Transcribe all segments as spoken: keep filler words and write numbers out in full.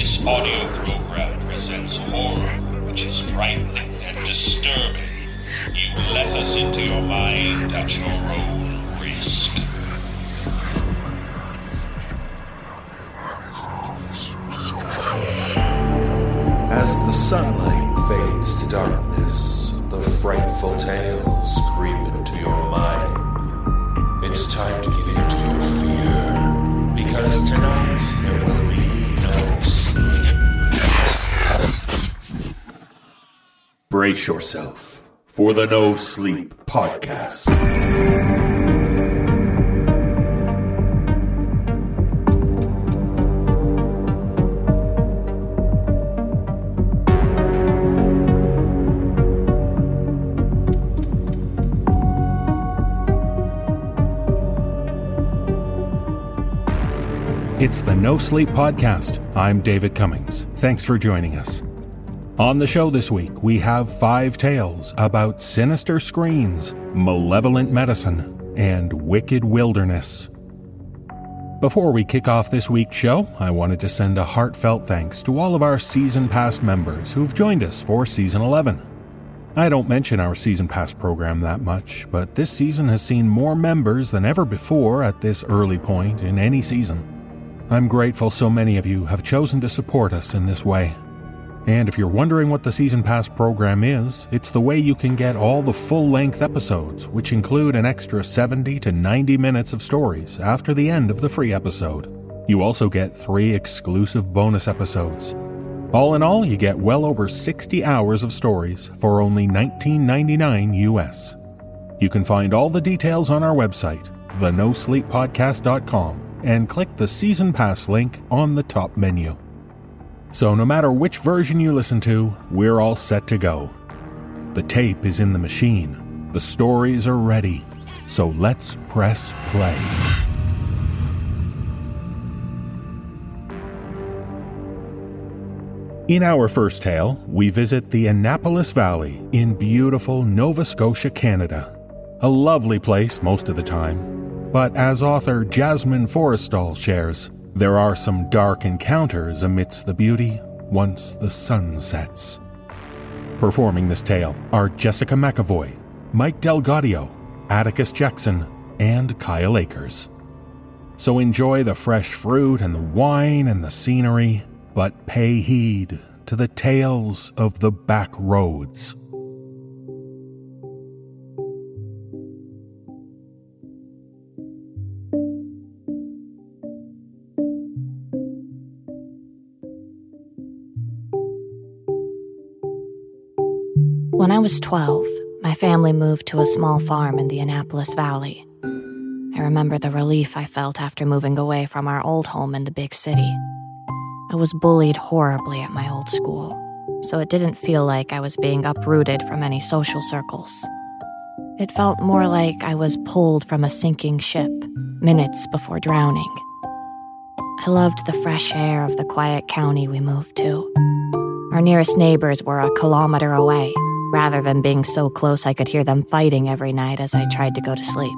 This audio program presents horror, which is frightening and disturbing. You let us into your mind at your own risk. As the sunlight fades to darkness, the frightful tales creep into your mind. It's time to give in to your fear, because tonight there will be no sleep. Brace yourself for the No Sleep Podcast. It's the No Sleep Podcast. I'm David Cummings. Thanks for joining us. On the show this week, we have five tales about sinister screens, malevolent medicine, and wicked wilderness. Before we kick off this week's show, I wanted to send a heartfelt thanks to all of our Season Pass members who've joined us for Season eleven. I don't mention our Season Pass program that much, but this season has seen more members than ever before at this early point in any season. I'm grateful so many of you have chosen to support us in this way. And if you're wondering what the Season Pass program is, it's the way you can get all the full-length episodes, which include an extra seventy to ninety minutes of stories after the end of the free episode. You also get three exclusive bonus episodes. All in all, you get well over sixty hours of stories for only nineteen ninety-nine dollars U S. You can find all the details on our website, the no sleep podcast dot com. And click the Season Pass link on the top menu. So no matter which version you listen to, we're all set to go. The tape is in the machine. The stories are ready. So let's press play. In our first tale, we visit the Annapolis Valley in beautiful Nova Scotia, Canada. A lovely place most of the time. But as author Jazzmin Forrestall shares, there are some dark encounters amidst the beauty once the sun sets. Performing this tale are Jessica McEvoy, Mike DelGaudio, Atticus Jackson, and Kyle Akers. So enjoy the fresh fruit and the wine and the scenery, but pay heed to the tales of the back roads. When I was twelve, my family moved to a small farm in the Annapolis Valley. I remember the relief I felt after moving away from our old home in the big city. I was bullied horribly at my old school, so it didn't feel like I was being uprooted from any social circles. It felt more like I was pulled from a sinking ship minutes before drowning. I loved the fresh air of the quiet county we moved to. Our nearest neighbors were a kilometer away, rather than being so close I could hear them fighting every night as I tried to go to sleep.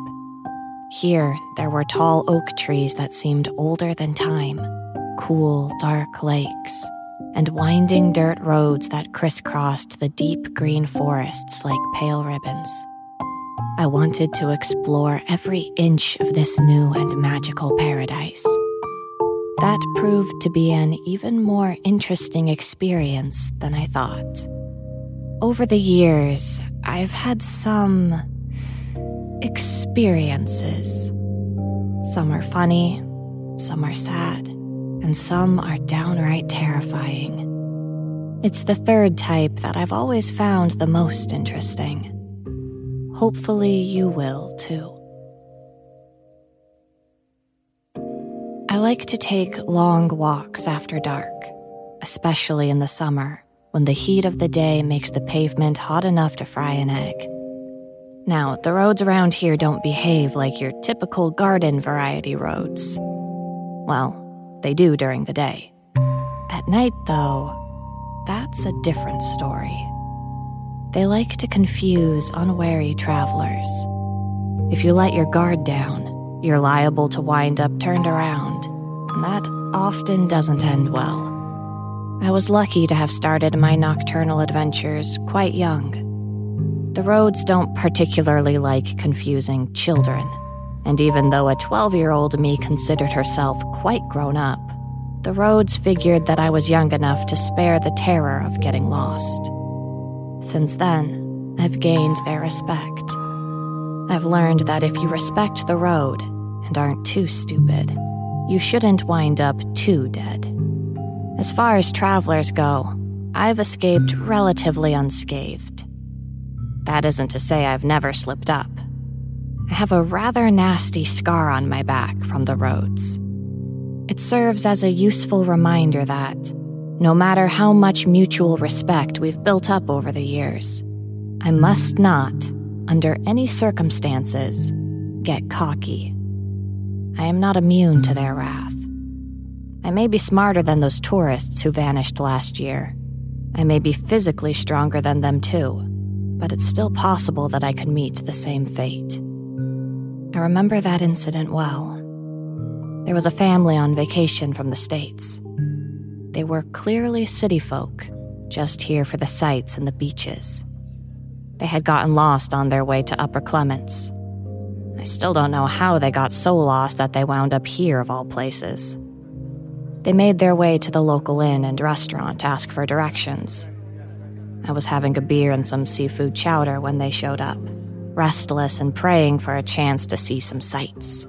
Here, there were tall oak trees that seemed older than time, cool, dark lakes, and winding dirt roads that crisscrossed the deep green forests like pale ribbons. I wanted to explore every inch of this new and magical paradise. That proved to be an even more interesting experience than I thought. Over the years, I've had some experiences. Some are funny, some are sad, and some are downright terrifying. It's the third type that I've always found the most interesting. Hopefully you will, too. I like to take long walks after dark, especially in the summer, when the heat of the day makes the pavement hot enough to fry an egg. Now, the roads around here don't behave like your typical garden variety roads. Well, they do during the day. At night, though, that's a different story. They like to confuse unwary travelers. If you let your guard down, you're liable to wind up turned around, and that often doesn't end well. I was lucky to have started my nocturnal adventures quite young. The roads don't particularly like confusing children, and even though a twelve-year-old me considered herself quite grown up, the roads figured that I was young enough to spare the terror of getting lost. Since then, I've gained their respect. I've learned that if you respect the road and aren't too stupid, you shouldn't wind up too dead. As far as travelers go, I've escaped relatively unscathed. That isn't to say I've never slipped up. I have a rather nasty scar on my back from the roads. It serves as a useful reminder that, no matter how much mutual respect we've built up over the years, I must not, under any circumstances, get cocky. I am not immune to their wrath. I may be smarter than those tourists who vanished last year. I may be physically stronger than them too, but it's still possible that I could meet the same fate. I remember that incident well. There was a family on vacation from the States. They were clearly city folk, just here for the sights and the beaches. They had gotten lost on their way to Upper Clements. I still don't know how they got so lost that they wound up here of all places. They made their way to the local inn and restaurant to ask for directions. I was having a beer and some seafood chowder when they showed up, restless and praying for a chance to see some sights.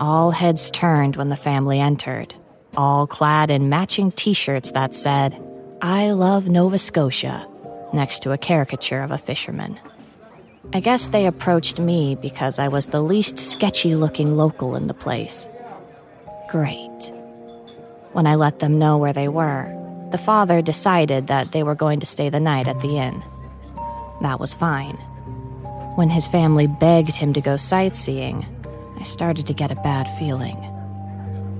All heads turned when the family entered, all clad in matching t-shirts that said, "I love Nova Scotia," next to a caricature of a fisherman. I guess they approached me because I was the least sketchy-looking local in the place. Great. When I let them know where they were, the father decided that they were going to stay the night at the inn. That was fine. When his family begged him to go sightseeing, I started to get a bad feeling.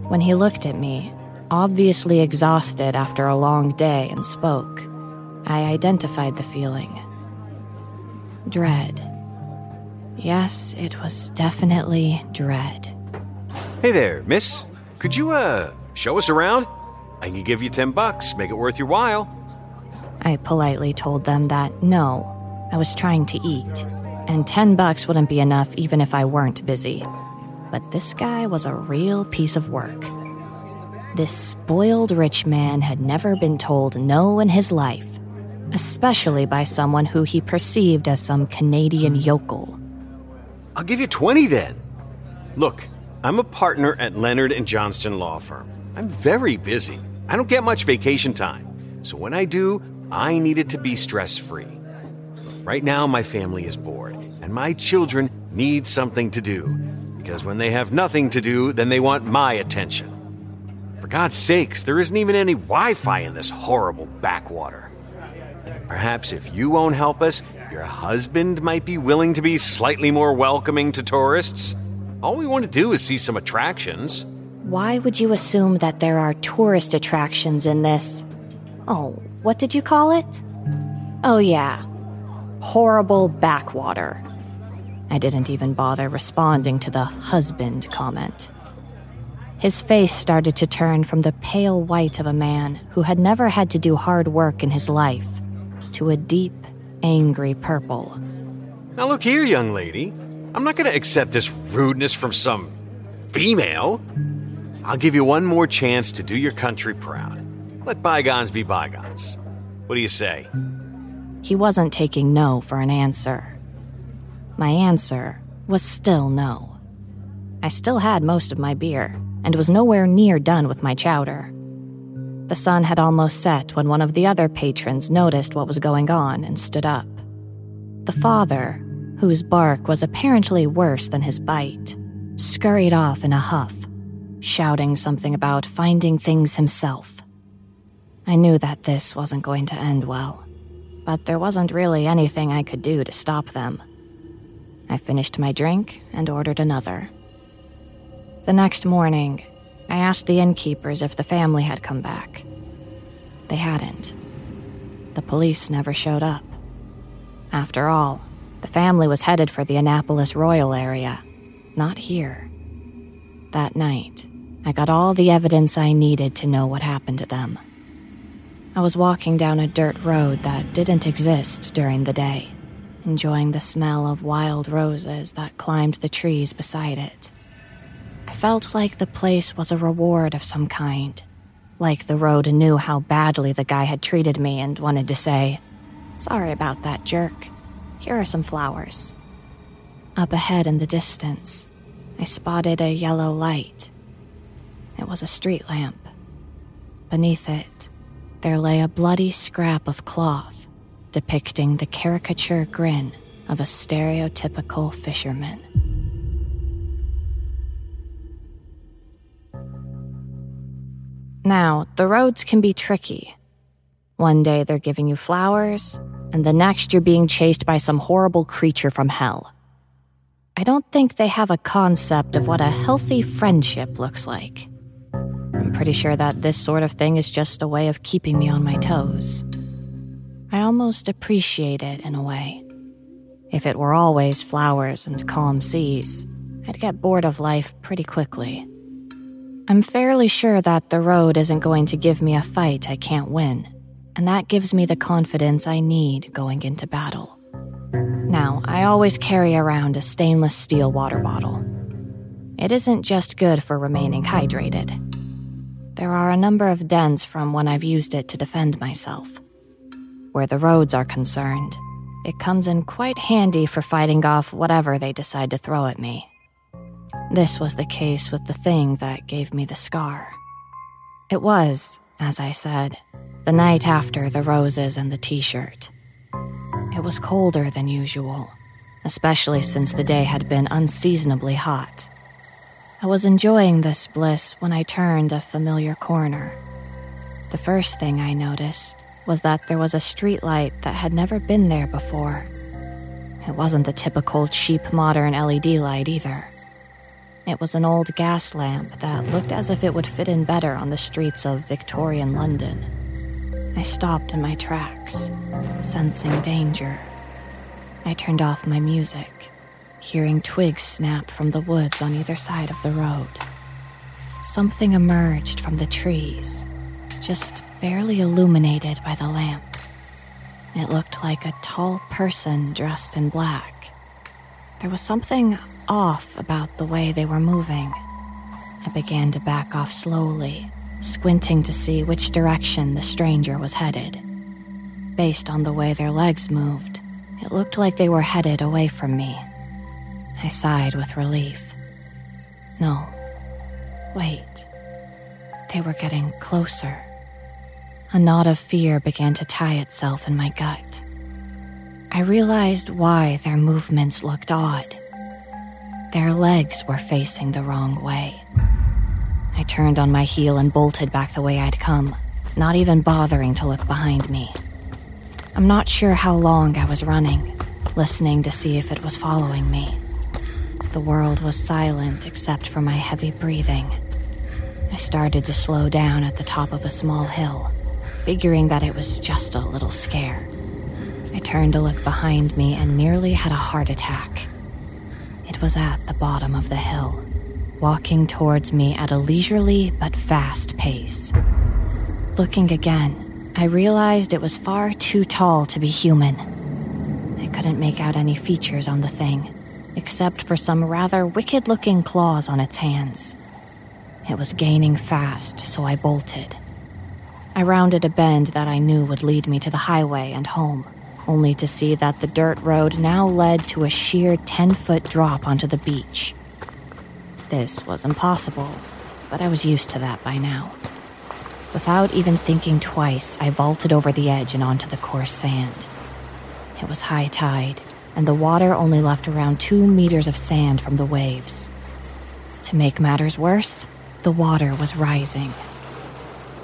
When he looked at me, obviously exhausted after a long day, and spoke, I identified the feeling. Dread. Yes, it was definitely dread. "Hey there, miss. Could you, uh, show us around? I can give you ten bucks, make it worth your while." I politely told them that no, I was trying to eat, and ten bucks wouldn't be enough even if I weren't busy. But this guy was a real piece of work. This spoiled rich man had never been told no in his life, especially by someone who he perceived as some Canadian yokel. "I'll give you twenty then. Look, I'm a partner at Leonard and Johnston Law Firm. I'm very busy. I don't get much vacation time. So when I do, I need it to be stress-free. Right now, my family is bored, and my children need something to do. Because when they have nothing to do, then they want my attention. For God's sakes, there isn't even any Wi-Fi in this horrible backwater. Perhaps if you won't help us, your husband might be willing to be slightly more welcoming to tourists. All we want to do is see some attractions." Why would you assume that there are tourist attractions in this? Oh, what did you call it? Oh yeah, horrible backwater. I didn't even bother responding to the husband comment. His face started to turn from the pale white of a man who had never had to do hard work in his life to a deep, angry purple. "Now look here, young lady. I'm not going to accept this rudeness from some female. I'll give you one more chance to do your country proud. Let bygones be bygones. What do you say?" He wasn't taking no for an answer. My answer was still no. I still had most of my beer and was nowhere near done with my chowder. The sun had almost set when one of the other patrons noticed what was going on and stood up. The father, whose bark was apparently worse than his bite, scurried off in a huff, shouting something about finding things himself. I knew that this wasn't going to end well, but there wasn't really anything I could do to stop them. I finished my drink and ordered another. The next morning, I asked the innkeepers if the family had come back. They hadn't. The police never showed up. After all, the family was headed for the Annapolis Royal area, not here. That night, I got all the evidence I needed to know what happened to them. I was walking down a dirt road that didn't exist during the day, enjoying the smell of wild roses that climbed the trees beside it. I felt like the place was a reward of some kind, like the road knew how badly the guy had treated me and wanted to say, "Sorry about that, jerk. Here are some flowers." Up ahead in the distance, I spotted a yellow light. It was a street lamp. Beneath it, there lay a bloody scrap of cloth depicting the caricature grin of a stereotypical fisherman. Now, the roads can be tricky. One day they're giving you flowers, and the next you're being chased by some horrible creature from hell. I don't think they have a concept of what a healthy friendship looks like. I'm pretty sure that this sort of thing is just a way of keeping me on my toes. I almost appreciate it in a way. If it were always flowers and calm seas, I'd get bored of life pretty quickly. I'm fairly sure that the road isn't going to give me a fight I can't win, and that gives me the confidence I need going into battle. Now, I always carry around a stainless steel water bottle. It isn't just good for remaining hydrated. There are a number of dents from when I've used it to defend myself. Where the roads are concerned, it comes in quite handy for fighting off whatever they decide to throw at me. This was the case with the thing that gave me the scar. It was, as I said, the night after the roses and the t-shirt. It was colder than usual, especially since the day had been unseasonably hot. I was enjoying this bliss when I turned a familiar corner. The first thing I noticed was that there was a streetlight that had never been there before. It wasn't the typical cheap modern L E D light either. It was an old gas lamp that looked as if it would fit in better on the streets of Victorian London. I stopped in my tracks, sensing danger. I turned off my music, hearing twigs snap from the woods on either side of the road. Something emerged from the trees, just barely illuminated by the lamp. It looked like a tall person dressed in black. There was something off about the way they were moving. I began to back off slowly, squinting to see which direction the stranger was headed. Based on the way their legs moved, it looked like they were headed away from me. I sighed with relief. No, wait. They were getting closer. A knot of fear began to tie itself in my gut. I realized why their movements looked odd. Their legs were facing the wrong way. I turned on my heel and bolted back the way I'd come, not even bothering to look behind me. I'm not sure how long I was running, listening to see if it was following me. The world was silent except for my heavy breathing. I started to slow down at the top of a small hill, figuring that it was just a little scare. I turned to look behind me and nearly had a heart attack. It was at the bottom of the hill, walking towards me at a leisurely but fast pace. Looking again, I realized it was far too tall to be human. I couldn't make out any features on the thing, except for some rather wicked-looking claws on its hands. It was gaining fast, so I bolted. I rounded a bend that I knew would lead me to the highway and home, only to see that the dirt road now led to a sheer ten-foot drop onto the beach. This was impossible, but I was used to that by now. Without even thinking twice, I vaulted over the edge and onto the coarse sand. It was high tide, and the water only left around two meters of sand from the waves. To make matters worse, the water was rising.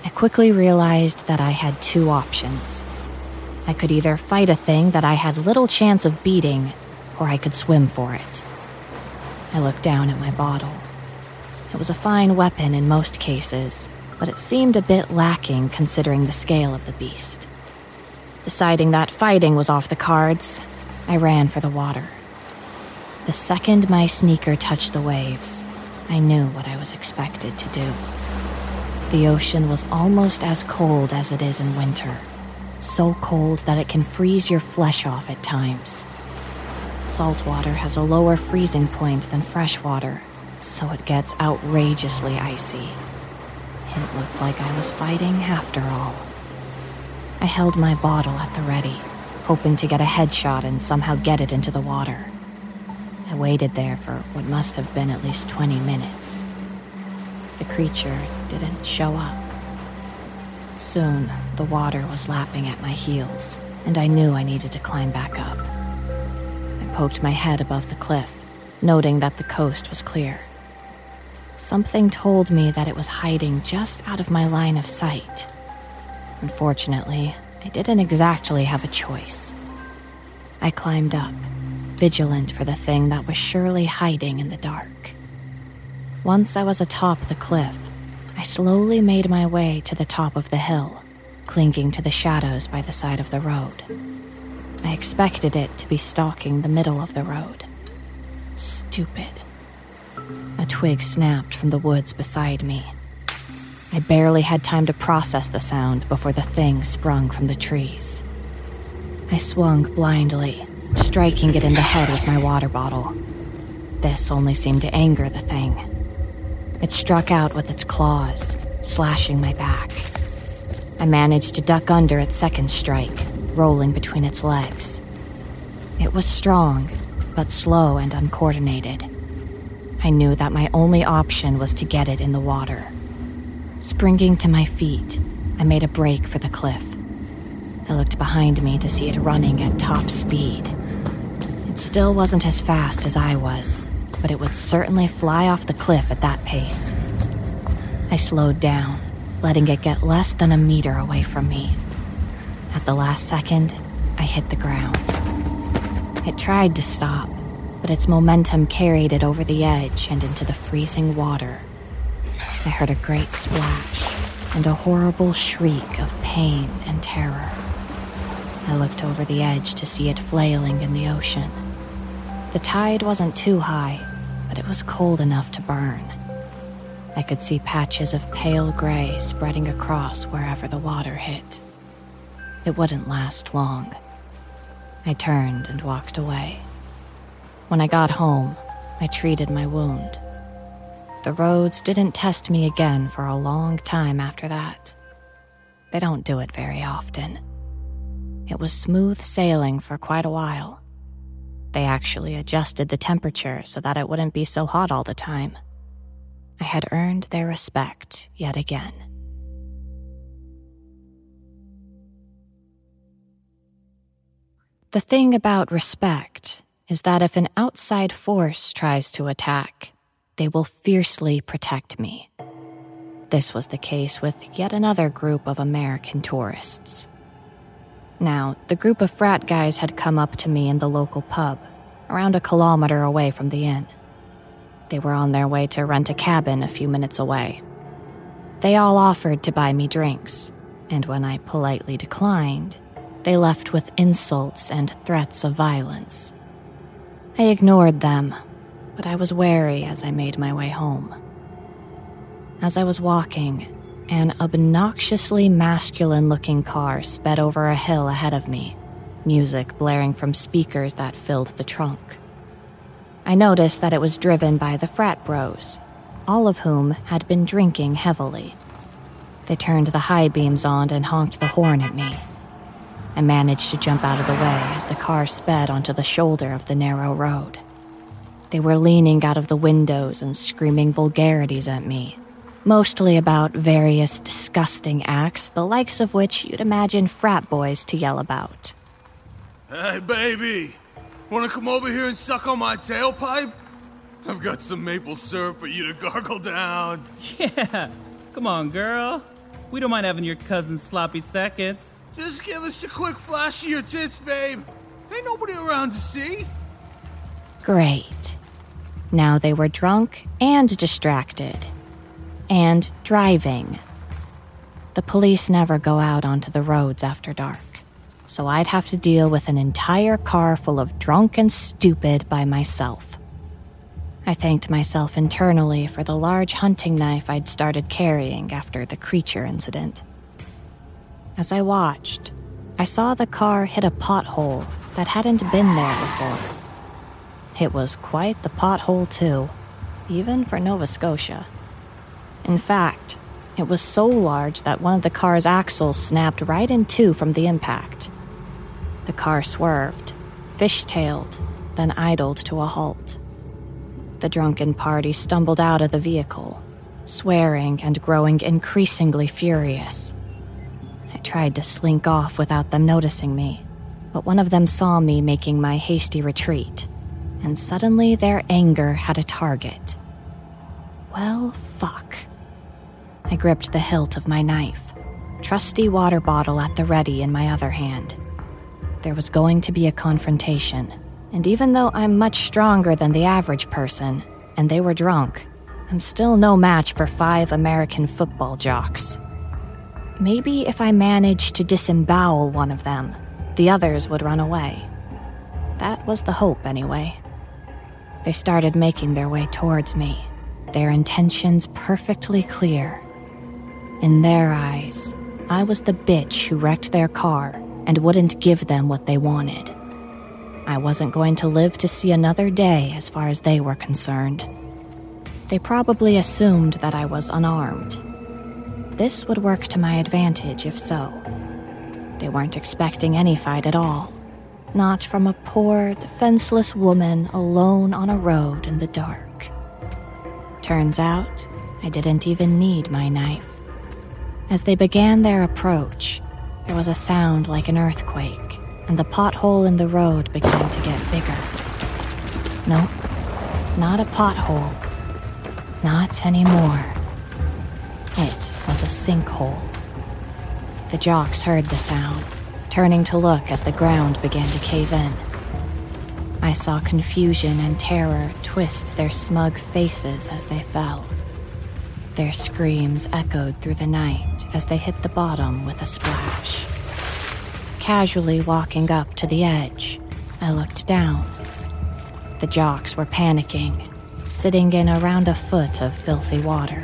I quickly realized that I had two options. I could either fight a thing that I had little chance of beating, or I could swim for it. I looked down at my bottle. It was a fine weapon in most cases, but it seemed a bit lacking considering the scale of the beast. Deciding that fighting was off the cards, I ran for the water. The second my sneaker touched the waves, I knew what I was expected to do. The ocean was almost as cold as it is in winter, so cold that it can freeze your flesh off at times. Salt water has a lower freezing point than fresh water, so it gets outrageously icy. It looked like I was fighting after all. I held my bottle at the ready, hoping to get a headshot and somehow get it into the water. I waited there for what must have been at least twenty minutes. The creature didn't show up. Soon, the water was lapping at my heels, and I knew I needed to climb back up. I poked my head above the cliff, noting that the coast was clear. Something told me that it was hiding just out of my line of sight. Unfortunately, I didn't exactly have a choice. I climbed up, vigilant for the thing that was surely hiding in the dark. Once I was atop the cliff, I slowly made my way to the top of the hill, clinging to the shadows by the side of the road. I expected it to be stalking the middle of the road. Stupid. A twig snapped from the woods beside me. I barely had time to process the sound before the thing sprung from the trees. I swung blindly, striking it in the head with my water bottle. This only seemed to anger the thing. It struck out with its claws, slashing my back. I managed to duck under its second strike, rolling between its legs. It was strong, but slow and uncoordinated. I knew that my only option was to get it in the water. Springing to my feet, I made a break for the cliff. I looked behind me to see it running at top speed. It still wasn't as fast as I was, but it would certainly fly off the cliff at that pace. I slowed down, letting it get less than a meter away from me. At the last second, I hit the ground. It tried to stop, but its momentum carried it over the edge and into the freezing water. I heard a great splash and a horrible shriek of pain and terror. I looked over the edge to see it flailing in the ocean. The tide wasn't too high, but it was cold enough to burn. I could see patches of pale gray spreading across wherever the water hit. It wouldn't last long. I turned and walked away. When I got home, I treated my wound. The roads didn't test me again for a long time after that. They don't do it very often. It was smooth sailing for quite a while. They actually adjusted the temperature so that it wouldn't be so hot all the time. I had earned their respect yet again. The thing about respect is that if an outside force tries to attack, they will fiercely protect me. This was the case with yet another group of American tourists. Now, the group of frat guys had come up to me in the local pub, around a kilometer away from the inn. They were on their way to rent a cabin a few minutes away. They all offered to buy me drinks, and when I politely declined, they left with insults and threats of violence. I ignored them, but I was wary as I made my way home. As I was walking, an obnoxiously masculine-looking car sped over a hill ahead of me, music blaring from speakers that filled the trunk. I noticed that it was driven by the frat bros, all of whom had been drinking heavily. They turned the high beams on and honked the horn at me. I managed to jump out of the way as the car sped onto the shoulder of the narrow road. They were leaning out of the windows and screaming vulgarities at me, mostly about various disgusting acts, the likes of which you'd imagine frat boys to yell about. Hey, baby, wanna come over here and suck on my tailpipe? I've got some maple syrup for you to gargle down. Yeah, come on, girl. We don't mind having your cousin's sloppy seconds. Just give us a quick flash of your tits, babe. Ain't nobody around to see. Great. Now they were drunk and distracted. And driving. The police never go out onto the roads after dark, so I'd have to deal with an entire car full of drunk and stupid by myself. I thanked myself internally for the large hunting knife I'd started carrying after the creature incident. As I watched, I saw the car hit a pothole that hadn't been there before. It was quite the pothole too, even for Nova Scotia. In fact, it was so large that one of the car's axles snapped right in two from the impact. The car swerved, fishtailed, then idled to a halt. The drunken party stumbled out of the vehicle, swearing and growing increasingly furious. I tried to slink off without them noticing me, but one of them saw me making my hasty retreat, and suddenly their anger had a target. Well, fuck. I gripped the hilt of my knife, trusty water bottle at the ready in my other hand. There was going to be a confrontation, and even though I'm much stronger than the average person, and they were drunk, I'm still no match for five American football jocks. Maybe if I managed to disembowel one of them, the others would run away. That was the hope, anyway. They started making their way towards me, their intentions perfectly clear. In their eyes, I was the bitch who wrecked their car and wouldn't give them what they wanted. I wasn't going to live to see another day as far as they were concerned. They probably assumed that I was unarmed. This would work to my advantage if so. They weren't expecting any fight at all. Not from a poor, defenseless woman alone on a road in the dark. Turns out, I didn't even need my knife. As they began their approach, there was a sound like an earthquake, and the pothole in the road began to get bigger. Nope, not a pothole. Not anymore. It was a sinkhole. The jocks heard the sound, turning to look as the ground began to cave in. I saw confusion and terror twist their smug faces as they fell. Their screams echoed through the night as they hit the bottom with a splash. Casually walking up to the edge, I looked down. The jocks were panicking, sitting in around a foot of filthy water.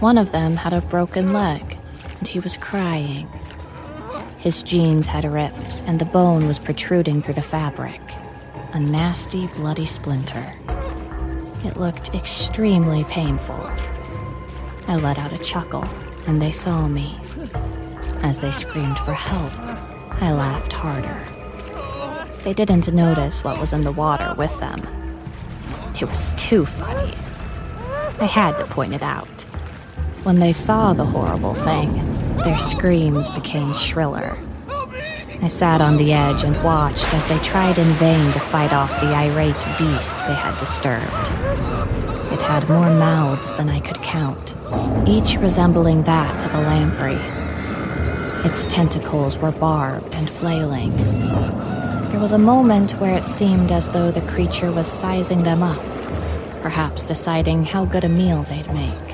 One of them had a broken leg, and he was crying. His jeans had ripped, and the bone was protruding through the fabric. A nasty, bloody splinter. It looked extremely painful. I let out a chuckle, and they saw me. As they screamed for help, I laughed harder. They didn't notice what was in the water with them. It was too funny. I had to point it out. When they saw the horrible thing, their screams became shriller. I sat on the edge and watched as they tried in vain to fight off the irate beast they had disturbed. It had more mouths than I could count, each resembling that of a lamprey. Its tentacles were barbed and flailing. There was a moment where it seemed as though the creature was sizing them up, perhaps deciding how good a meal they'd make.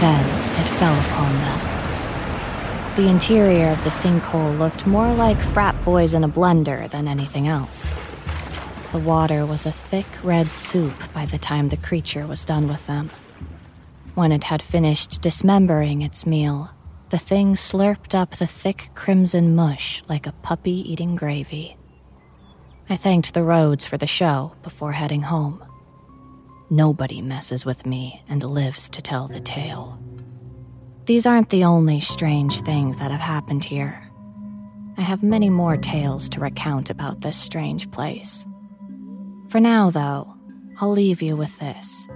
Then it fell upon them. The interior of the sinkhole looked more like frat boys in a blender than anything else. The water was a thick red soup by the time the creature was done with them. When it had finished dismembering its meal, the thing slurped up the thick crimson mush like a puppy eating gravy. I thanked the roads for the show before heading home. Nobody messes with me and lives to tell the tale. These aren't the only strange things that have happened here. I have many more tales to recount about this strange place. For now, though, I'll leave you with this.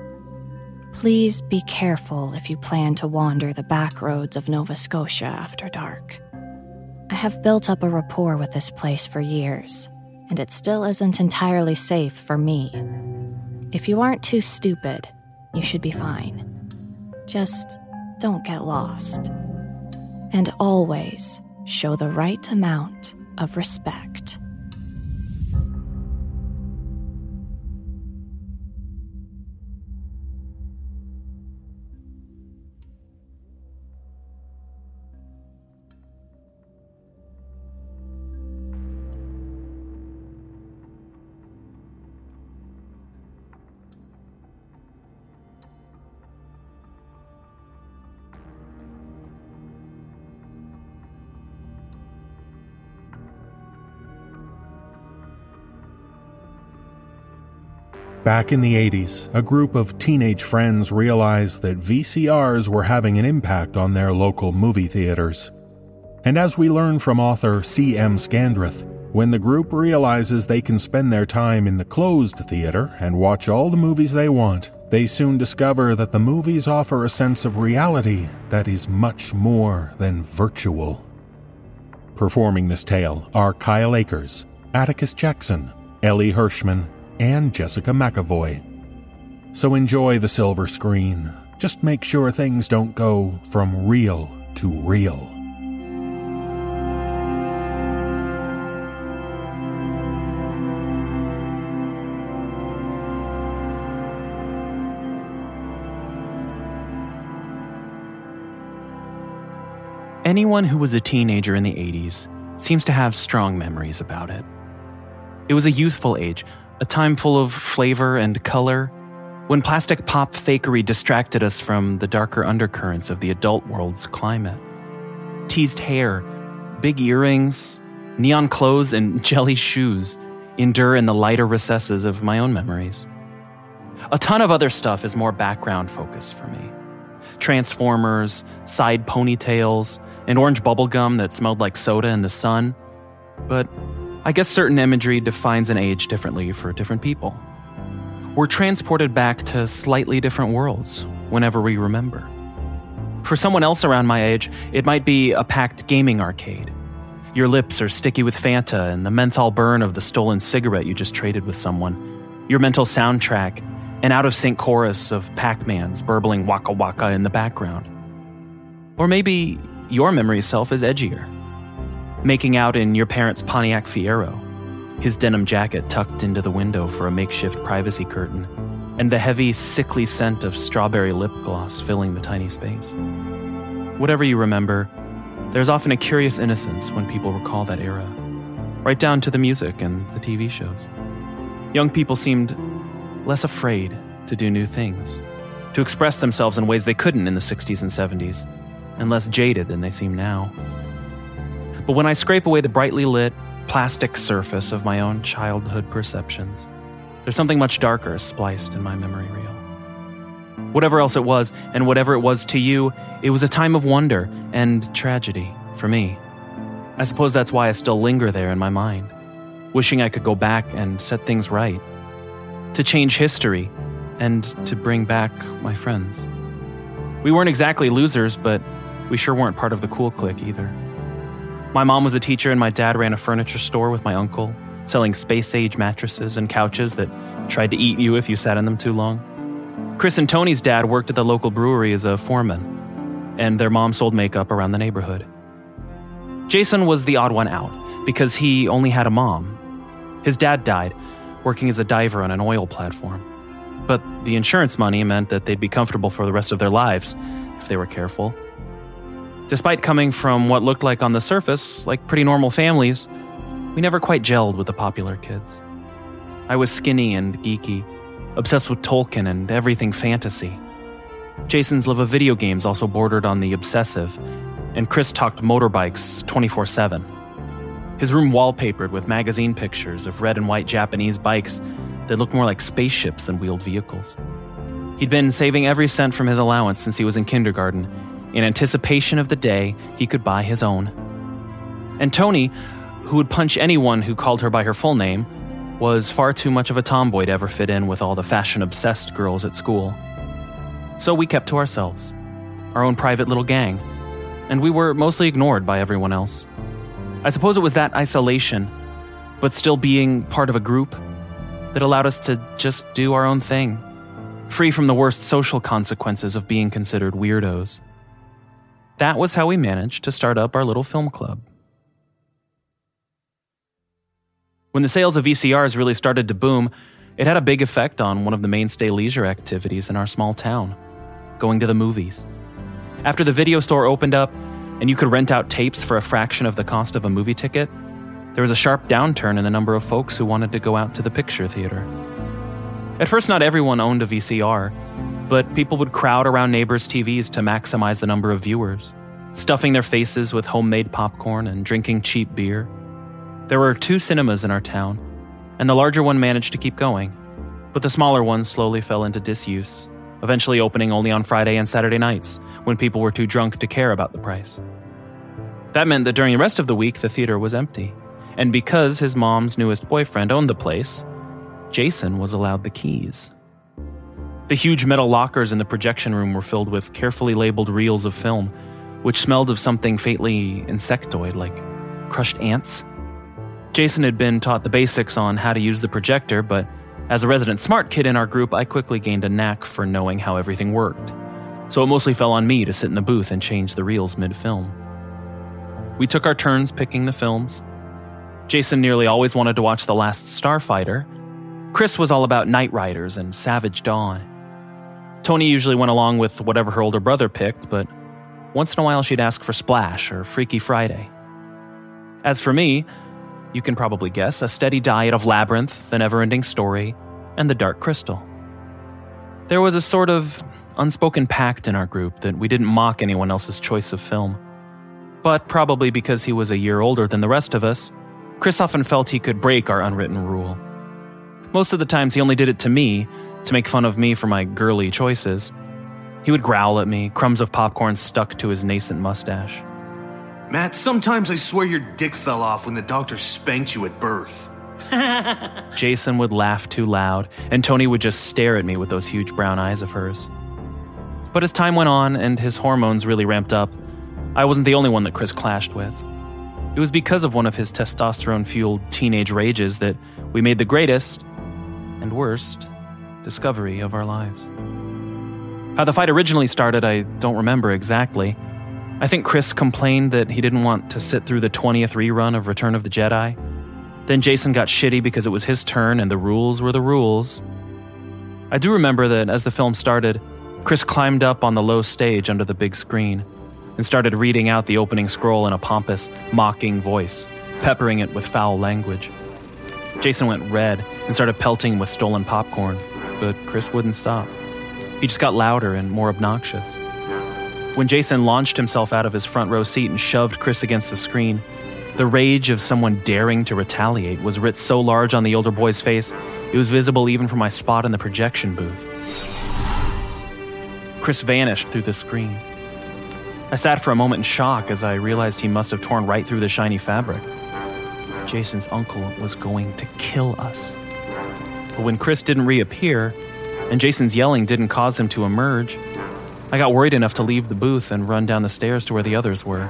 Please be careful if you plan to wander the back roads of Nova Scotia after dark. I have built up a rapport with this place for years, and it still isn't entirely safe for me. If you aren't too stupid, you should be fine. Just don't get lost. And always show the right amount of respect. Back in the eighties, a group of teenage friends realized that V C Rs were having an impact on their local movie theaters. And as we learn from author C M Scandreth, when the group realizes they can spend their time in the closed theater and watch all the movies they want, they soon discover that the movies offer a sense of reality that is much more than virtual. Performing this tale are Kyle Akers, Atticus Jackson, Ellie Hirschman, and Jessica McEvoy. So enjoy the silver screen. Just make sure things don't go from real to real. Anyone who was a teenager in the eighties seems to have strong memories about it. It was a youthful age, a time full of flavor and color, when plastic pop fakery distracted us from the darker undercurrents of the adult world's climate. Teased hair, big earrings, neon clothes, and jelly shoes endure in the lighter recesses of my own memories. A ton of other stuff is more background focus for me. Transformers, side ponytails, and orange bubblegum that smelled like soda in the sun. But I guess certain imagery defines an age differently for different people. We're transported back to slightly different worlds whenever we remember. For someone else around my age, it might be a packed gaming arcade. Your lips are sticky with Fanta and the menthol burn of the stolen cigarette you just traded with someone. Your mental soundtrack, an out-of-sync chorus of Pac-Mans burbling waka waka in the background. Or maybe your memory self is edgier. Making out in your parents' Pontiac Fiero, his denim jacket tucked into the window for a makeshift privacy curtain, and the heavy, sickly scent of strawberry lip gloss filling the tiny space. Whatever you remember, there's often a curious innocence when people recall that era, right down to the music and the T V shows. Young people seemed less afraid to do new things, to express themselves in ways they couldn't in the sixties and seventies, and less jaded than they seem now. But when I scrape away the brightly lit, plastic surface of my own childhood perceptions, there's something much darker spliced in my memory reel. Whatever else it was, and whatever it was to you, it was a time of wonder and tragedy for me. I suppose that's why I still linger there in my mind, wishing I could go back and set things right, to change history, and to bring back my friends. We weren't exactly losers, but we sure weren't part of the cool clique either. My mom was a teacher and my dad ran a furniture store with my uncle, selling space-age mattresses and couches that tried to eat you if you sat in them too long. Chris and Tony's dad worked at the local brewery as a foreman, and their mom sold makeup around the neighborhood. Jason was the odd one out because he only had a mom. His dad died, working as a diver on an oil platform. But the insurance money meant that they'd be comfortable for the rest of their lives if they were careful. Despite coming from what looked like on the surface, like pretty normal families, we never quite gelled with the popular kids. I was skinny and geeky, obsessed with Tolkien and everything fantasy. Jason's love of video games also bordered on the obsessive, and Chris talked motorbikes twenty-four seven. His room wallpapered with magazine pictures of red and white Japanese bikes that looked more like spaceships than wheeled vehicles. He'd been saving every cent from his allowance since he was in kindergarten, in anticipation of the day he could buy his own. And Tony, who would punch anyone who called her by her full name, was far too much of a tomboy to ever fit in with all the fashion-obsessed girls at school. So we kept to ourselves, our own private little gang, and we were mostly ignored by everyone else. I suppose it was that isolation, but still being part of a group, that allowed us to just do our own thing, free from the worst social consequences of being considered weirdos. That was how we managed to start up our little film club. When the sales of V C Rs really started to boom, it had a big effect on one of the mainstay leisure activities in our small town, going to the movies. After the video store opened up and you could rent out tapes for a fraction of the cost of a movie ticket, there was a sharp downturn in the number of folks who wanted to go out to the picture theater. At first, not everyone owned a V C R, but people would crowd around neighbors' T Vs to maximize the number of viewers, stuffing their faces with homemade popcorn and drinking cheap beer. There were two cinemas in our town, and the larger one managed to keep going, but the smaller ones slowly fell into disuse, eventually opening only on Friday and Saturday nights, when people were too drunk to care about the price. That meant that during the rest of the week, the theater was empty, and because his mom's newest boyfriend owned the place, Jason was allowed the keys. The huge metal lockers in the projection room were filled with carefully labeled reels of film, which smelled of something faintly insectoid, like crushed ants. Jason had been taught the basics on how to use the projector, but as a resident smart kid in our group, I quickly gained a knack for knowing how everything worked. So it mostly fell on me to sit in the booth and change the reels mid-film. We took our turns picking the films. Jason nearly always wanted to watch The Last Starfighter. Chris was all about Night Riders and Savage Dawn. Tony usually went along with whatever her older brother picked, but once in a while she'd ask for Splash or Freaky Friday. As for me, you can probably guess, a steady diet of Labyrinth, The Neverending Story, and The Dark Crystal. There was a sort of unspoken pact in our group that we didn't mock anyone else's choice of film. But probably because he was a year older than the rest of us, Chris often felt he could break our unwritten rule. Most of the times he only did it to me, to make fun of me for my girly choices. He would growl at me, crumbs of popcorn stuck to his nascent mustache. Matt, sometimes I swear your dick fell off when the doctor spanked you at birth. Jason would laugh too loud, and Tony would just stare at me with those huge brown eyes of hers. But as time went on and his hormones really ramped up, I wasn't the only one that Chris clashed with. It was because of one of his testosterone-fueled teenage rages that we made the greatest and worst discovery of our lives. How the fight originally started, I don't remember exactly. I think Chris complained that he didn't want to sit through the twentieth rerun of Return of the Jedi. Then Jason got shitty because it was his turn and the rules were the rules. I do remember that as the film started, Chris climbed up on the low stage under the big screen and started reading out the opening scroll in a pompous, mocking voice, peppering it with foul language. Jason went red and started pelting with stolen popcorn, but Chris wouldn't stop. He just got louder and more obnoxious. When Jason launched himself out of his front row seat and shoved Chris against the screen, the rage of someone daring to retaliate was writ so large on the older boy's face, it was visible even from my spot in the projection booth. Chris vanished through the screen. I sat for a moment in shock as I realized he must have torn right through the shiny fabric. Jason's uncle was going to kill us. But when Chris didn't reappear, and Jason's yelling didn't cause him to emerge, I got worried enough to leave the booth and run down the stairs to where the others were.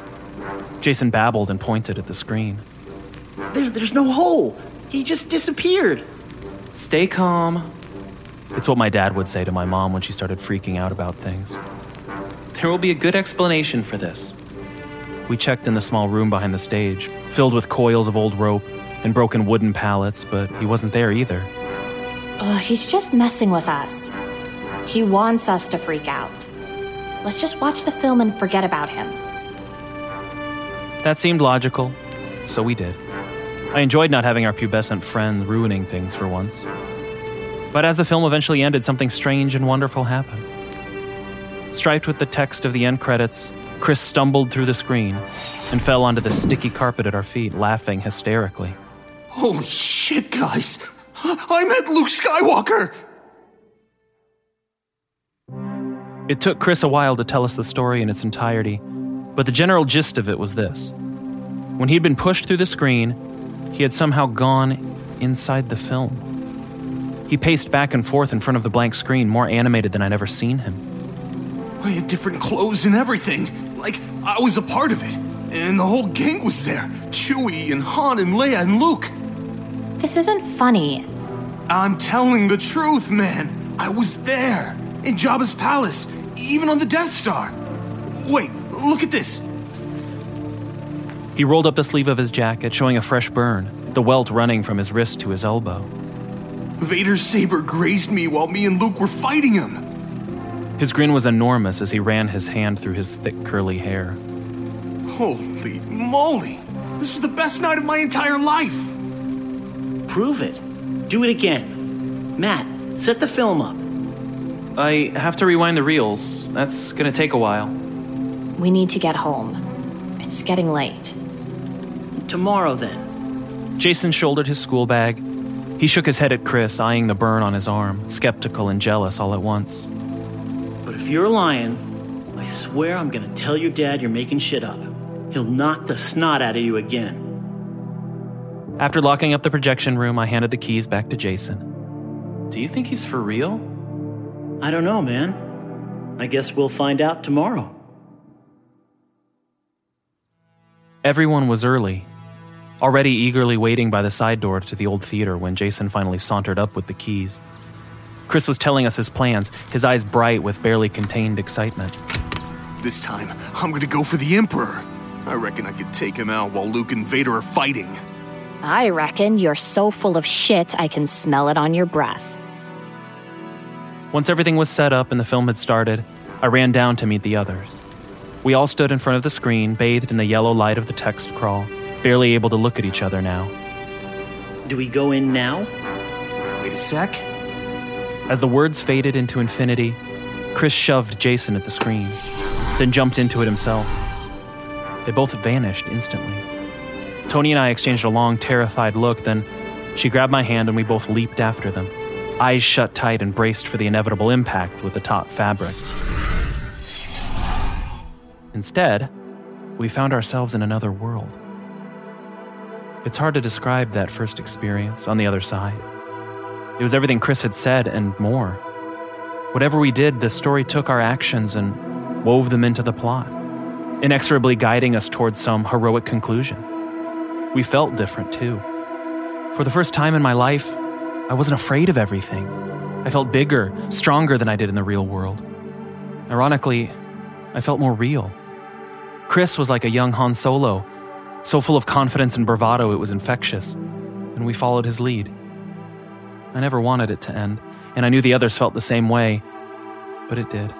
Jason babbled and pointed at the screen. There, there's no hole. He just disappeared. Stay calm. It's what my dad would say to my mom when she started freaking out about things. There will be a good explanation for this. We checked in the small room behind the stage, filled with coils of old rope and broken wooden pallets, but he wasn't there either. Oh, he's just messing with us. He wants us to freak out. Let's just watch the film and forget about him. That seemed logical, so we did. I enjoyed not having our pubescent friend ruining things for once. But as the film eventually ended, something strange and wonderful happened. Striped with the text of the end credits, Chris stumbled through the screen and fell onto the sticky carpet at our feet, laughing hysterically. Holy shit, guys! I met Luke Skywalker! It took Chris a while to tell us the story in its entirety, but the general gist of it was this. When he'd been pushed through the screen, he had somehow gone inside the film. He paced back and forth in front of the blank screen, more animated than I'd ever seen him. I had different clothes and everything. Like, I was a part of it. And the whole gang was there. Chewie and Han and Leia and Luke. This isn't funny. I'm telling the truth, man. I was there, in Jabba's palace, even on the Death Star. Wait, look at this. He rolled up the sleeve of his jacket, showing a fresh burn, the welt running from his wrist to his elbow. Vader's saber grazed me while me and Luke were fighting him. His grin was enormous as he ran his hand through his thick, curly hair. Holy moly! This was the best night of my entire life! Prove it. Do it again. Matt, set the film up. I have to rewind the reels. That's gonna take a while. We need to get home. It's getting late. Tomorrow, then. Jason shouldered his school bag, He shook his head at Chris, eyeing the burn on his arm, skeptical and jealous all at once. But if you're lying, I swear I'm going to tell your dad you're making shit up. He'll knock the snot out of you again. After locking up the projection room, I handed the keys back to Jason. Do you think he's for real? I don't know, man. I guess we'll find out tomorrow. Everyone was early, already eagerly waiting by the side door to the old theater when Jason finally sauntered up with the keys. Chris was telling us his plans, his eyes bright with barely contained excitement. This time, I'm going to go for the Emperor. I reckon I could take him out while Luke and Vader are fighting. I reckon you're so full of shit I can smell it on your breath. Once everything was set up and the film had started, I ran down to meet the others. We all stood in front of the screen, bathed in the yellow light of the text crawl, barely able to look at each other now. Do we go in now? Wait a sec. As the words faded into infinity, Chris shoved Jason at the screen, then jumped into it himself. They both vanished instantly. Tony and I exchanged a long, terrified look, then she grabbed my hand and we both leaped after them, eyes shut tight and braced for the inevitable impact with the taut fabric. Instead, we found ourselves in another world. It's hard to describe that first experience on the other side. It was everything Chris had said and more. Whatever we did, the story took our actions and wove them into the plot, inexorably guiding us towards some heroic conclusion. We felt different, too. For the first time in my life, I wasn't afraid of everything. I felt bigger, stronger than I did in the real world. Ironically, I felt more real. Chris was like a young Han Solo, so full of confidence and bravado it was infectious, and we followed his lead. I never wanted it to end, and I knew the others felt the same way, but it did.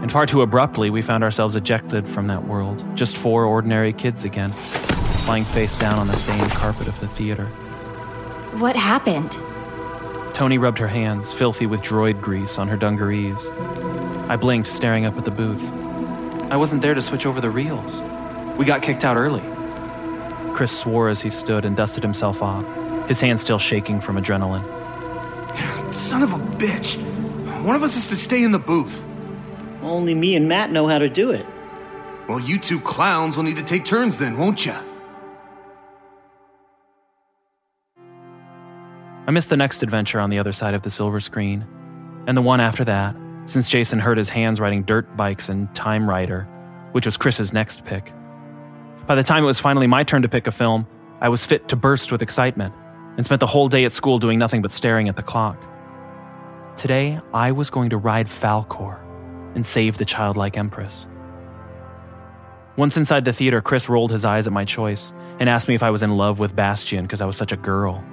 And far too abruptly, we found ourselves ejected from that world, just four ordinary kids again, lying face down on the stained carpet of the theater. What happened? Tony rubbed her hands, filthy with droid grease, on her dungarees. I blinked, staring up at the booth. I wasn't there to switch over the reels. We got kicked out early. Chris swore as he stood and dusted himself off, his hands still shaking from adrenaline. Son of a bitch. One of us is to stay in the booth. Only me and Matt know how to do it. Well, you two clowns will need to take turns then, won't ya? I missed the next adventure on the other side of the silver screen, and the one after that, since Jason hurt his hands riding dirt bikes in Time Rider, which was Chris's next pick. By the time it was finally my turn to pick a film, I was fit to burst with excitement and spent the whole day at school doing nothing but staring at the clock. Today, I was going to ride Falcor and save the childlike Empress. Once inside the theater, Chris rolled his eyes at my choice and asked me if I was in love with Bastion because I was such a girl.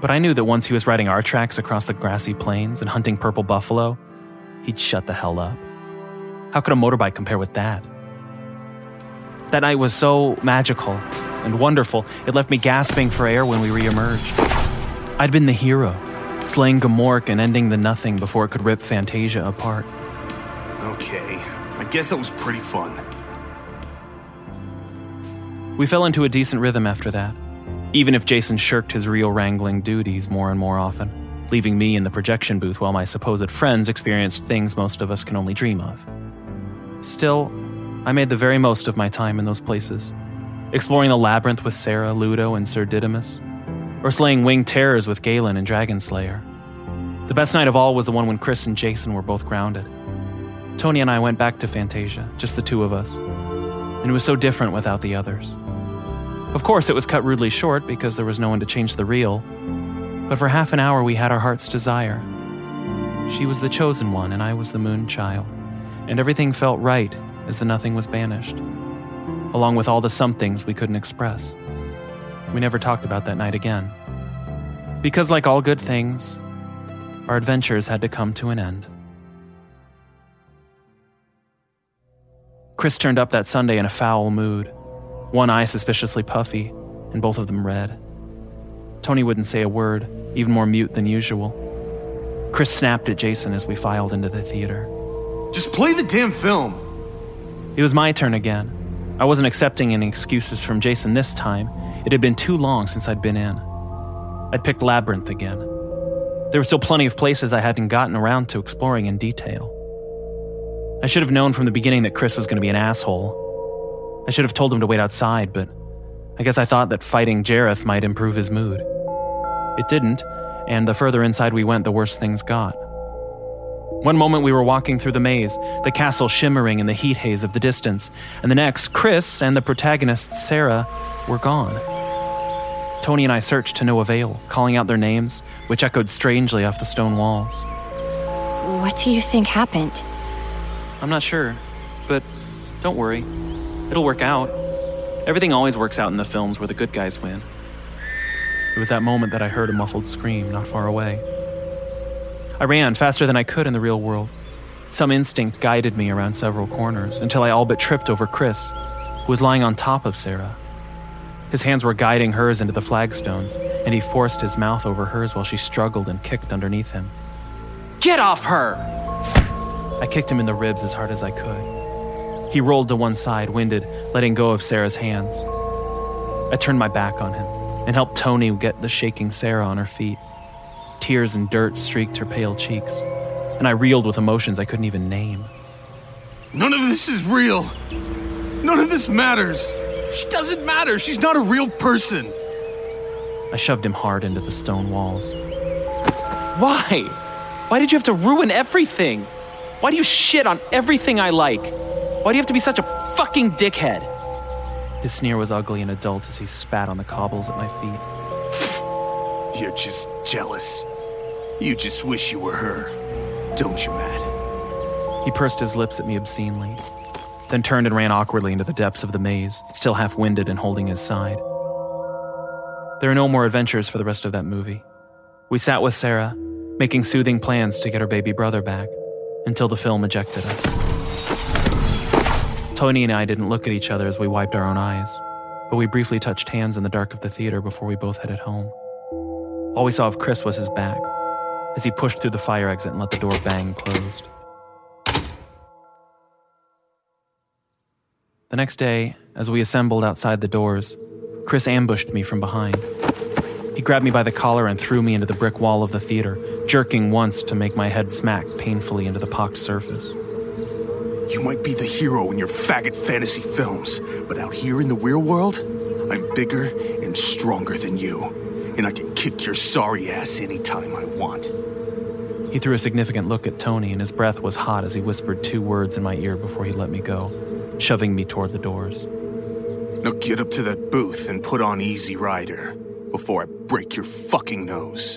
But I knew that once he was riding our tracks across the grassy plains and hunting purple buffalo, he'd shut the hell up. How could a motorbike compare with that? That night was so magical and wonderful, it left me gasping for air when we re-emerged. I'd been the hero, slaying Gamork and ending the Nothing before it could rip Fantasia apart. Okay, I guess that was pretty fun. We fell into a decent rhythm after that, even if Jason shirked his real wrangling duties more and more often, leaving me in the projection booth while my supposed friends experienced things most of us can only dream of. Still, I made the very most of my time in those places, exploring the labyrinth with Sarah, Ludo, and Sir Didymus, or slaying winged terrors with Galen and Dragonslayer. The best night of all was the one when Chris and Jason were both grounded. Tony and I went back to Fantasia, just the two of us, and it was so different without the others. Of course, it was cut rudely short because there was no one to change the reel, but for half an hour we had our heart's desire. She was the chosen one and I was the moon child, and everything felt right as the Nothing was banished, along with all the somethings we couldn't express. We never talked about that night again, because like all good things, our adventures had to come to an end. Chris turned up that Sunday in a foul mood, one eye suspiciously puffy, and both of them red. Tony wouldn't say a word, even more mute than usual. Chris snapped at Jason as we filed into the theater. Just play the damn film! It was my turn again. I wasn't accepting any excuses from Jason this time. It had been too long since I'd been in. I'd picked Labyrinth again. There were still plenty of places I hadn't gotten around to exploring in detail. I should have known from the beginning that Chris was going to be an asshole. I should have told him to wait outside, but I guess I thought that fighting Jareth might improve his mood. It didn't, and the further inside we went, the worse things got. One moment we were walking through the maze, the castle shimmering in the heat haze of the distance, and the next, Chris and the protagonist, Sarah, were gone. Tony and I searched to no avail, calling out their names, which echoed strangely off the stone walls. What do you think happened? I'm not sure, but don't worry. It'll work out. Everything always works out in the films where the good guys win. It was that moment that I heard a muffled scream not far away. I ran faster than I could in the real world. Some instinct guided me around several corners until I all but tripped over Chris, who was lying on top of Sarah. His hands were guiding hers into the flagstones, and he forced his mouth over hers while she struggled and kicked underneath him. Get off her! I kicked him in the ribs as hard as I could. He rolled to one side, winded, letting go of Sarah's hands. I turned my back on him and helped Tony get the shaking Sarah on her feet. Tears and dirt streaked her pale cheeks, and I reeled with emotions I couldn't even name. None of this is real. None of this matters. She doesn't matter. She's not a real person. I shoved him hard into the stone walls. Why? Why did you have to ruin everything? Why do you shit on everything I like? Why do you have to be such a fucking dickhead? His sneer was ugly and adult as he spat on the cobbles at my feet. You're just jealous. You just wish you were her. Don't you, Matt? He pursed his lips at me obscenely, then turned and ran awkwardly into the depths of the maze, still half-winded and holding his side. There are no more adventures for the rest of that movie. We sat with Sarah, making soothing plans to get her baby brother back, until the film ejected us. Tony and I didn't look at each other as we wiped our own eyes, but we briefly touched hands in the dark of the theater before we both headed home. All we saw of Chris was his back, as he pushed through the fire exit and let the door bang closed. The next day, as we assembled outside the doors, Chris ambushed me from behind. He grabbed me by the collar and threw me into the brick wall of the theater, jerking once to make my head smack painfully into the pocked surface. You might be the hero in your faggot fantasy films, but out here in the real world, I'm bigger and stronger than you, and I can kick your sorry ass anytime I want. He threw a significant look at Tony, and his breath was hot as he whispered two words in my ear before he let me go, shoving me toward the doors. Now get up to that booth and put on Easy Rider before I break your fucking nose.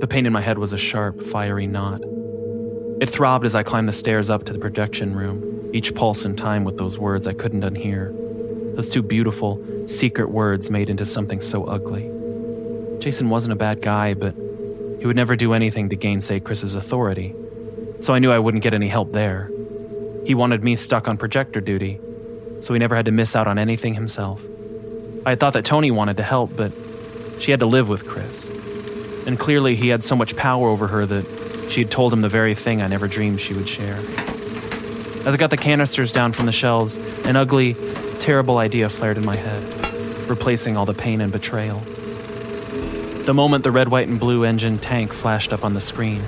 The pain in my head was a sharp, fiery knot. It throbbed as I climbed the stairs up to the projection room, each pulse in time with those words I couldn't unhear. Those two beautiful, secret words made into something so ugly. Jason wasn't a bad guy, but he would never do anything to gainsay Chris's authority, so I knew I wouldn't get any help there. He wanted me stuck on projector duty, so he never had to miss out on anything himself. I had thought that Tony wanted to help, but she had to live with Chris. And clearly he had so much power over her that she had told him the very thing I never dreamed she would share. As I got the canisters down from the shelves, an ugly, terrible idea flared in my head, replacing all the pain and betrayal. The moment the red, white, and blue engine tank flashed up on the screen,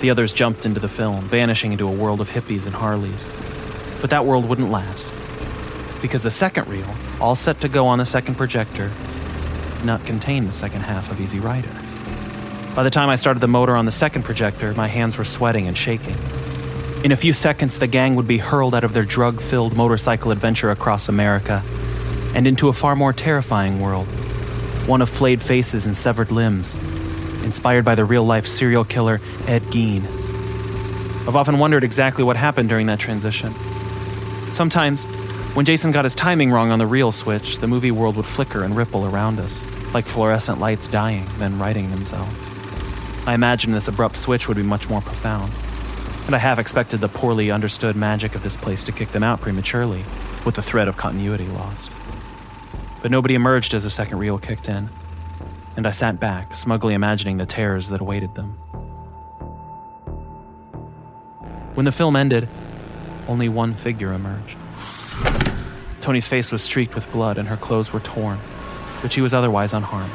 the others jumped into the film, vanishing into a world of hippies and Harleys. But that world wouldn't last, because the second reel, all set to go on the second projector, did not contain the second half of Easy Rider. By the time I started the motor on the second projector, my hands were sweating and shaking. In a few seconds, the gang would be hurled out of their drug-filled motorcycle adventure across America and into a far more terrifying world, one of flayed faces and severed limbs, inspired by the real-life serial killer Ed Gein. I've often wondered exactly what happened during that transition. Sometimes, when Jason got his timing wrong on the reel switch, the movie world would flicker and ripple around us, like fluorescent lights dying, then righting themselves. I imagined this abrupt switch would be much more profound, and I half expected the poorly understood magic of this place to kick them out prematurely, with the thread of continuity lost. But nobody emerged as the second reel kicked in, and I sat back, smugly imagining the terrors that awaited them. When the film ended, only one figure emerged. Tony's face was streaked with blood and her clothes were torn, but she was otherwise unharmed,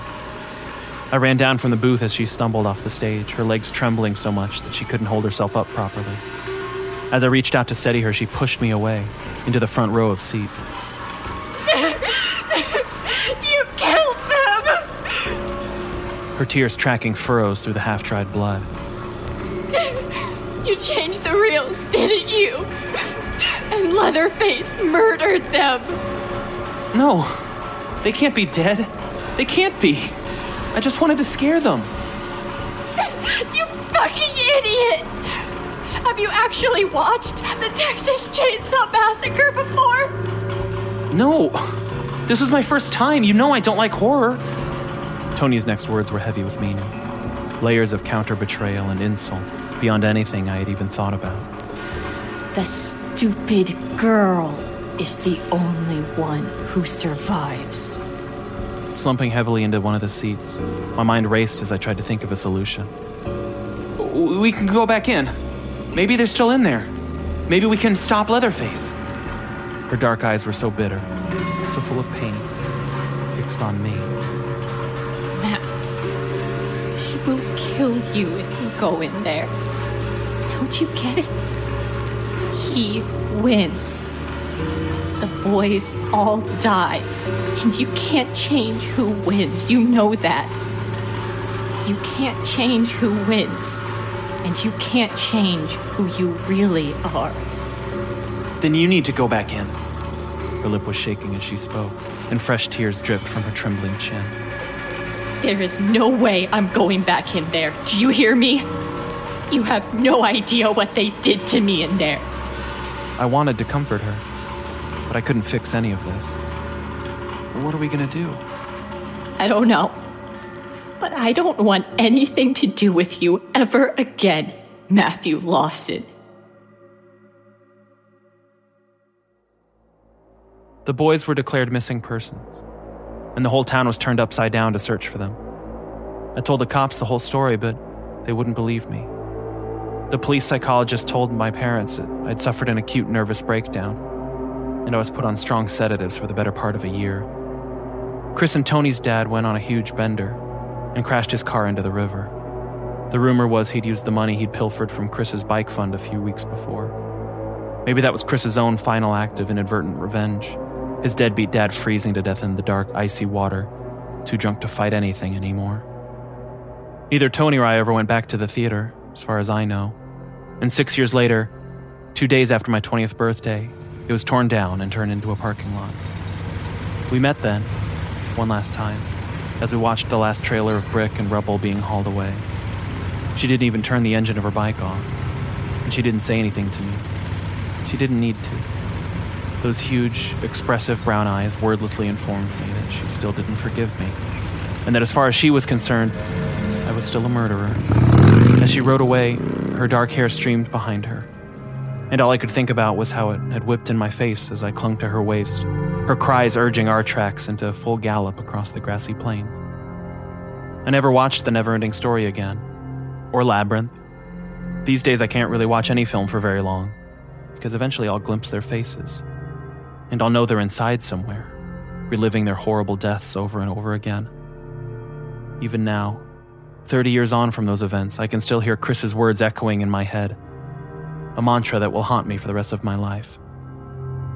I ran down from the booth as she stumbled off the stage, her legs trembling so much that she couldn't hold herself up properly. As I reached out to steady her, she pushed me away, into the front row of seats. You killed them! Her tears tracking furrows through the half-dried blood. You changed the reels, didn't you? And Leatherface murdered them. No, they can't be dead. They can't be. I just wanted to scare them. You fucking idiot! Have you actually watched the Texas Chainsaw Massacre before? No. This was my first time. You know I don't like horror. Tony's next words were heavy with meaning. Layers of counter-betrayal and insult beyond anything I had even thought about. The stupid girl is the only one who survives. Slumping heavily into one of the seats, my mind raced as I tried to think of a solution. We can go back in. Maybe they're still in there. Maybe we can stop Leatherface. Her dark eyes were so bitter, so full of pain, fixed on me. Matt, he will kill you if you go in there. Don't you get it? He wins. The boys all die, and you can't change who wins. You know that. You can't change who wins, and you can't change who you really are. Then you need to go back in. Her lip was shaking as she spoke, and fresh tears dripped from her trembling chin. There is no way I'm going back in there. Do you hear me? You have no idea what they did to me in there. I wanted to comfort her. But I couldn't fix any of this. What are we going to do? I don't know. But I don't want anything to do with you ever again, Matthew Lawson. The boys were declared missing persons, and the whole town was turned upside down to search for them. I told the cops the whole story, but they wouldn't believe me. The police psychologist told my parents that I'd suffered an acute nervous breakdown, and I was put on strong sedatives for the better part of a year. Chris and Tony's dad went on a huge bender and crashed his car into the river. The rumor was he'd used the money he'd pilfered from Chris's bike fund a few weeks before. Maybe that was Chris's own final act of inadvertent revenge, his deadbeat dad freezing to death in the dark, icy water, too drunk to fight anything anymore. Neither Tony or I ever went back to the theater, as far as I know. And six years later, two days after my twentieth birthday, it was torn down and turned into a parking lot. We met then, one last time, as we watched the last trailer of brick and rubble being hauled away. She didn't even turn the engine of her bike off, and she didn't say anything to me. She didn't need to. Those huge, expressive brown eyes wordlessly informed me that she still didn't forgive me, and that as far as she was concerned, I was still a murderer. As she rode away, her dark hair streamed behind her, and all I could think about was how it had whipped in my face as I clung to her waist, her cries urging our tracks into full gallop across the grassy plains. I never watched The Neverending Story again, or Labyrinth. These days I can't really watch any film for very long, because eventually I'll glimpse their faces, and I'll know they're inside somewhere, reliving their horrible deaths over and over again. Even now, thirty years on from those events, I can still hear Chris's words echoing in my head, a mantra that will haunt me for the rest of my life.